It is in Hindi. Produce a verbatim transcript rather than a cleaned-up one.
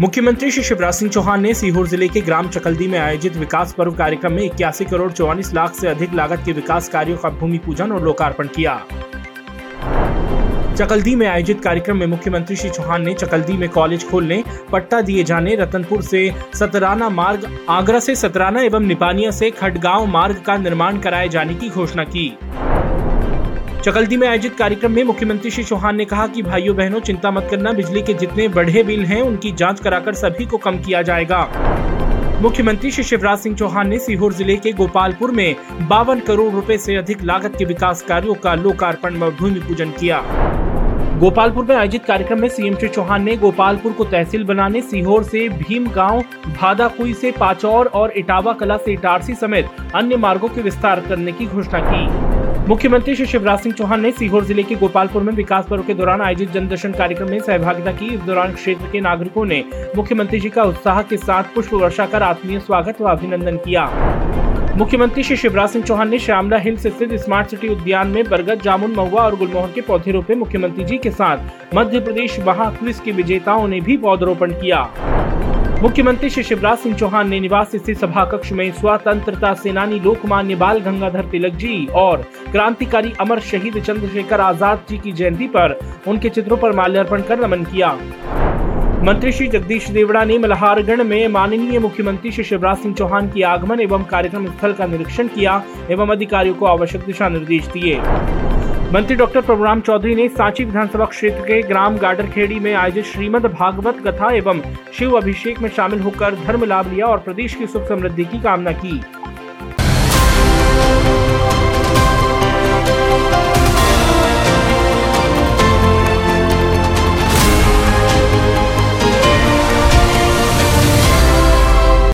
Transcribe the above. मुख्यमंत्री श्री शिवराज सिंह चौहान ने सीहोर जिले के ग्राम चकलदी में आयोजित विकास पर्व कार्यक्रम में इक्यासी करोड़ चौवालीस लाख से अधिक लागत के विकास कार्यों का भूमि पूजन और लोकार्पण किया। चकलदी में आयोजित कार्यक्रम में मुख्यमंत्री श्री चौहान ने चकलदी में कॉलेज खोलने, पट्टा दिए जाने, रतनपुर से सतराना मार्ग, आगरा से सतराना एवं निपानिया से खटगांव मार्ग का निर्माण कराए जाने की घोषणा की। चकलदी में आयोजित कार्यक्रम में मुख्यमंत्री श्री चौहान ने कहा कि भाइयों बहनों, चिंता मत करना, बिजली के जितने बढ़े बिल हैं उनकी जांच कराकर सभी को कम किया जाएगा। मुख्यमंत्री श्री शिवराज सिंह चौहान ने सीहोर जिले के गोपालपुर में बावन करोड़ रुपए से अधिक लागत के विकास कार्यों का लोकार्पण व भूमि पूजन किया। गोपालपुर में आयोजित कार्यक्रम में सीएम श्री चौहान ने गोपालपुर को तहसील बनाने, सीहोर से भीमगांव, भादाकुई से पाचौर और इटावा कला से इटारसी समेत अन्य मार्गों के विस्तार करने की घोषणा की। मुख्यमंत्री श्री शिवराज सिंह चौहान ने सीहोर जिले के गोपालपुर में विकास पर्व के दौरान आयोजित जनदर्शन कार्यक्रम में सहभागिता की। इस दौरान क्षेत्र के नागरिकों ने मुख्यमंत्री जी का उत्साह के साथ पुष्प वर्षा कर आत्मीय स्वागत व अभिनंदन किया। मुख्यमंत्री श्री शिवराज सिंह चौहान ने श्यामला हिल स्थित स्मार्ट सिटी उद्यान में बरगद, जामुन, महुआ और गुलमोहर के पौधे रोपे। मुख्यमंत्री जी के साथ मध्य प्रदेश महाक्विज के विजेताओं ने भी पौधरोपण किया। मुख्यमंत्री श्री शिवराज सिंह चौहान ने निवास स्थित सभा कक्ष में स्वतंत्रता सेनानी लोकमान्य बाल गंगाधर तिलक जी और क्रांतिकारी अमर शहीद चंद्रशेखर आजाद जी की जयंती पर उनके चित्रों पर माल्यार्पण कर नमन किया। मंत्री श्री जगदीश देवड़ा ने मल्हारगढ़ में माननीय मुख्यमंत्री श्री शिवराज सिंह चौहान की आगमन एवं कार्यक्रम स्थल का निरीक्षण किया एवं अधिकारियों को आवश्यक दिशा निर्देश दिए। मंत्री डॉक्टर प्रभुराम चौधरी ने सांची विधानसभा क्षेत्र के ग्राम गाड़रखेड़ी में आयोजित श्रीमद् भागवत कथा एवं शिव अभिषेक में शामिल होकर धर्म लाभ लिया और प्रदेश की सुख समृद्धि की कामना की।